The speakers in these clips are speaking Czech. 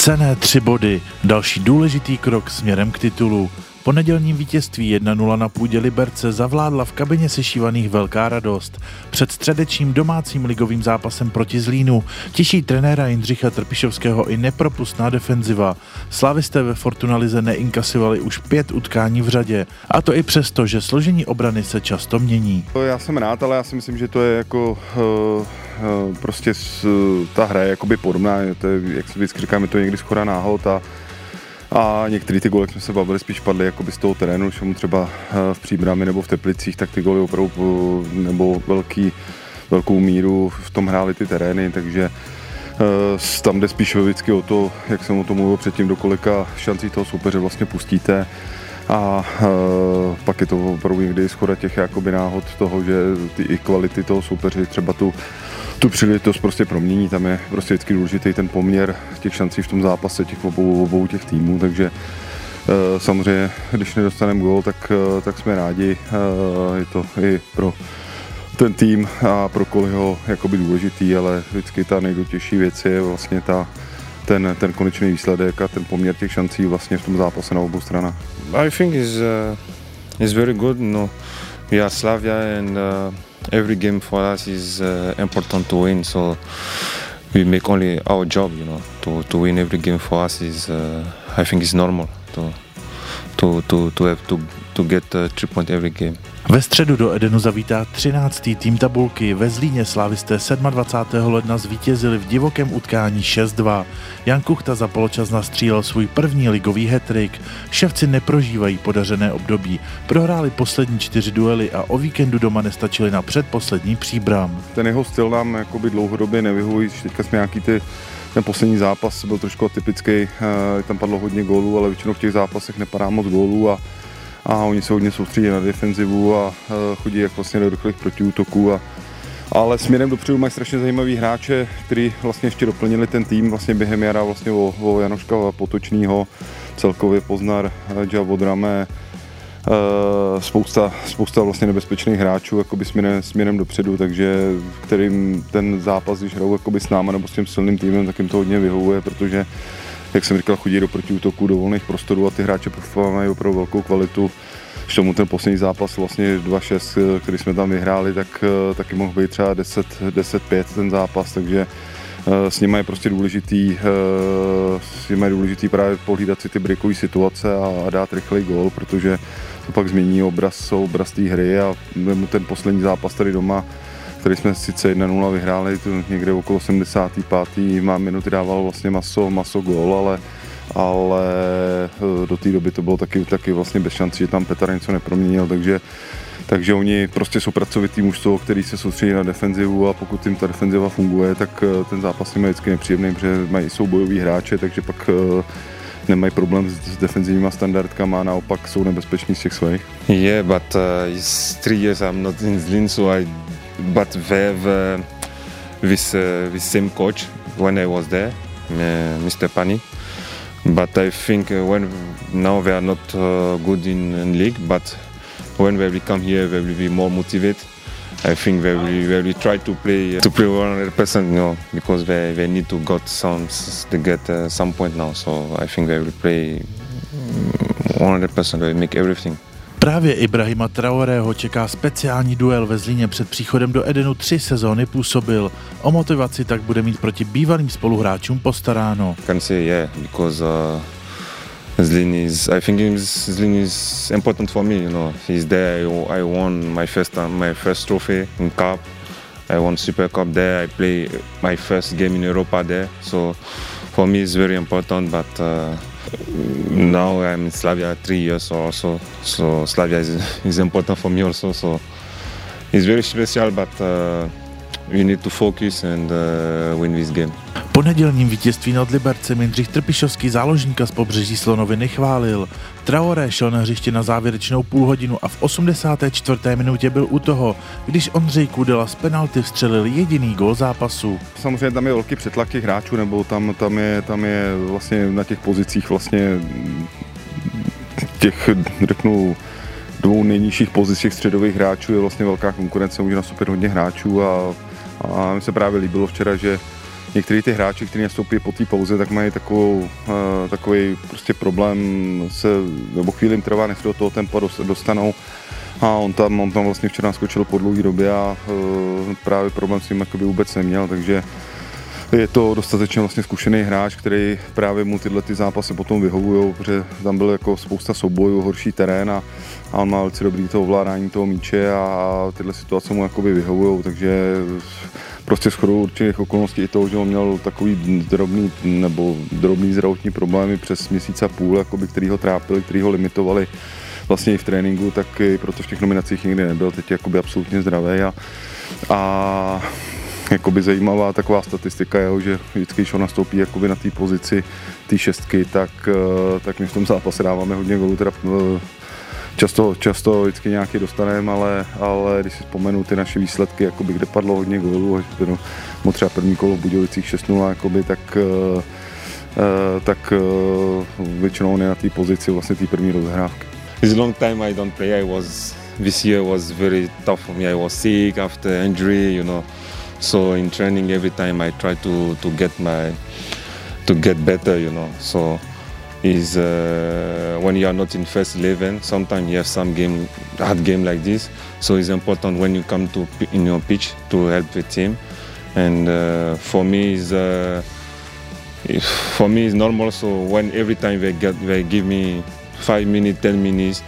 Cenné 3 body, další důležitý krok směrem k titulu. Po nedělním vítězství 1:0 na půdě Liberce zavládla v kabině sešívaných velká radost. Před středečním domácím ligovým zápasem proti Zlínu těší trenéra Jindřicha Trpišovského i nepropustná defenziva. Slavisté ve Fortuna lize neinkasovali už 5 utkání v řadě, a to i přesto, že složení obrany se často mění. Já jsem rád, ale já si myslím, že to je jako prostě ta hra je jakoby podobná, to je, jak si vždycky říkáme, to je někdy shoda náhod a některé ty góly, jak jsme se bavili, spíš padly jakoby z toho terénu, čemu třeba v Příbrami nebo v Teplicích, tak ty góly opravdu nebo velkou míru v tom hrály ty terény, takže tam jde spíš vždycky o to, jak jsem o tom mluvil předtím, do kolika šancí toho soupeře vlastně pustíte. A pak je to opravdu někdy shoda těch jakoby náhod toho, že ty i kvality toho soupeře třeba tu příležitost prostě promění. Tam je prostě vždycky důležitý ten poměr těch šancí v tom zápase těch obou těch týmů, takže samozřejmě, když nedostaneme gól, tak jsme rádi. Je to i pro ten tým a pro Koleho jakoby důležitý, ale vždycky ta nejdůležitější věc je vlastně ten konečný výsledek a ten poměr těch šancí vlastně v tom zápase na obou stranách. I think is very good. No, we are Slavia and every game for us is important to win. So we make only our job, you know. To win every game for us is I think is normal. To have to get 3 points every game. Ve středu do Edenu zavítá 13. tým tabulky. Ve Zlíně slavisté 27. ledna zvítězili v divokém utkání 6:2. Jan Kuchta za poločas nastřílel svůj první ligový hat-trick. Ševci neprožívají podařené období. Prohráli poslední 4 duely a o víkendu doma nestačili na předposlední Příbram. Ten jeho styl nám jakoby dlouhodobě nevyhoví. Teďka jsme nějaký ten poslední zápas byl trošku atypický. Tam padlo hodně gólů, ale většinou v těch zápasech nepadá moc gólů a oni se hodně soustředí na defenzivu a chodí jak vlastně do rychlých protiútoků. Ale směrem dopředu mají strašně zajímavý hráče, kteří vlastně ještě doplnili ten tým vlastně během jara vlastně o Janoška a Potočního, celkově Poznar, Djo Drame, spousta vlastně nebezpečných hráčů jakoby směrem dopředu, takže kterým ten zápas, když hrajou jakoby s náma nebo s tím silným týmem, tak jim to hodně vyhovuje, protože jak jsem říkal, chodí do protiútoku, do volných prostorů a ty hráče mají opravdu velkou kvalitu. K tomu ten poslední zápas vlastně 2:6, který jsme tam vyhráli, tak taky mohl být třeba 10:5 ten zápas, takže s nimi je prostě důležitý, právě pohlídat si ty breakové situace a dát rychlej gól, protože to pak změní obraz té hry a ten poslední zápas tady doma, který jsme sice 1:0 vyhráli, to někde okolo 75. minuty dávalo vlastně maso gól, ale do té doby to bylo taky vlastně bez šancí, že tam Petar něco neproměnil, takže oni prostě jsou pracovitý mužstvo, který se soustředí na defenzivu a pokud jim ta defenziva funguje, tak ten zápas jim je vždycky nepříjemný, protože jsou bojoví hráče, takže pak nemají problém s defenzivníma standardkama, naopak jsou nebezpeční z těch svých. Yeah, but it's 3 years I'm not in Zlín, so but we have this same coach when I was there, Mr. Pani. But I think when now they are not good in league, but when they will come here, they will be more motivated. I think they will try to play 100%, you know, because they need to got some point now. So I think they will play 100%. They will make everything. Právě Ibrahima Traorého čeká speciální duel ve Zlíně. Před příchodem do Edenu 3 sezóny působil. O motivaci tak bude mít proti bývalým spoluhráčům postaráno. Can say yeah, because Zlín is, I think Zlín is important for me. You know, he's there. I won my first trophy in cup. I won Super Cup there. I play my first game in Europa there. So for me it's very important, but. Now I'm in Slavia 3 years also, so Slavia is important for me also. So it's very special, but we need to focus and win this game. Po nedělním vítězství nad Libercem Jindřich Trpišovský záložníka z Pobřeží Slonoviny chválil. Traoré šel na hřiště na závěrečnou půlhodinu a v 84. minutě byl u toho, když Ondřej Kudela z penalty vstřelil jediný gól zápasu. Samozřejmě tam je velký přetlak těch hráčů, nebo tam je vlastně na těch pozicích vlastně těch, řeknu, 2 nejnižších pozicích středových hráčů je vlastně velká konkurence, může nastoupit hodně hráčů a mi se právě líbilo včera, že Některý ty hráči, kteří nastoupí po té pauze, tak mají takový prostě problém, se, nebo chvíli jim trvá, než do toho tempa dostanou. A on tam vlastně včera naskočil po dlouhé době a právě problém s tím jakoby vůbec neměl, takže je to dostatečně vlastně zkušený hráč, který právě mu tyhle ty zápasy potom vyhovují, protože tam bylo jako spousta soubojů, horší terén a on má velice dobrý to ovládání toho míče a tyhle situace mu jakoby vyhovují, takže prostě shodou určitých okolností i toho, že on měl takový drobný zdravotní problémy přes měsíc a půl, jakoby, který ho trápili, který ho limitovali vlastně i v tréninku, tak i proto v těch nominacích nikdy nebyl, teď je jakoby absolutně zdravý a jakoby zajímavá taková statistika je, že vždycky, když on nastoupí jakoby na té pozici té šestky, tak my v tom zápase dáváme hodně golů, teda často vždycky nějaký dostaneme, ale když si vzpomenu ty naše výsledky, jakoby, kde padlo hodně golů, no, třeba první kolo v Budějovicích 6-0, jakoby, tak většinou on je na té pozici vlastně té první rozhrávky. It's a long time I don't play. This year was very tough for me. I was sick after injury, you know. So in training every time I try to get better, you know. So is when you are not in first 11, sometimes you have some game, hard game like this. So it's important when you come to in your pitch to help the team. And for me is it's normal. So when every time they give me 5 minutes, 10 minutes,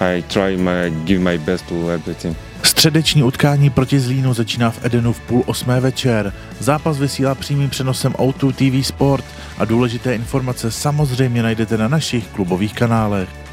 I try give my best to help the team. Středeční utkání proti Zlínu začíná v Edenu v 7:30 večer. Zápas vysílá přímým přenosem O2 TV Sport a důležité informace samozřejmě najdete na našich klubových kanálech.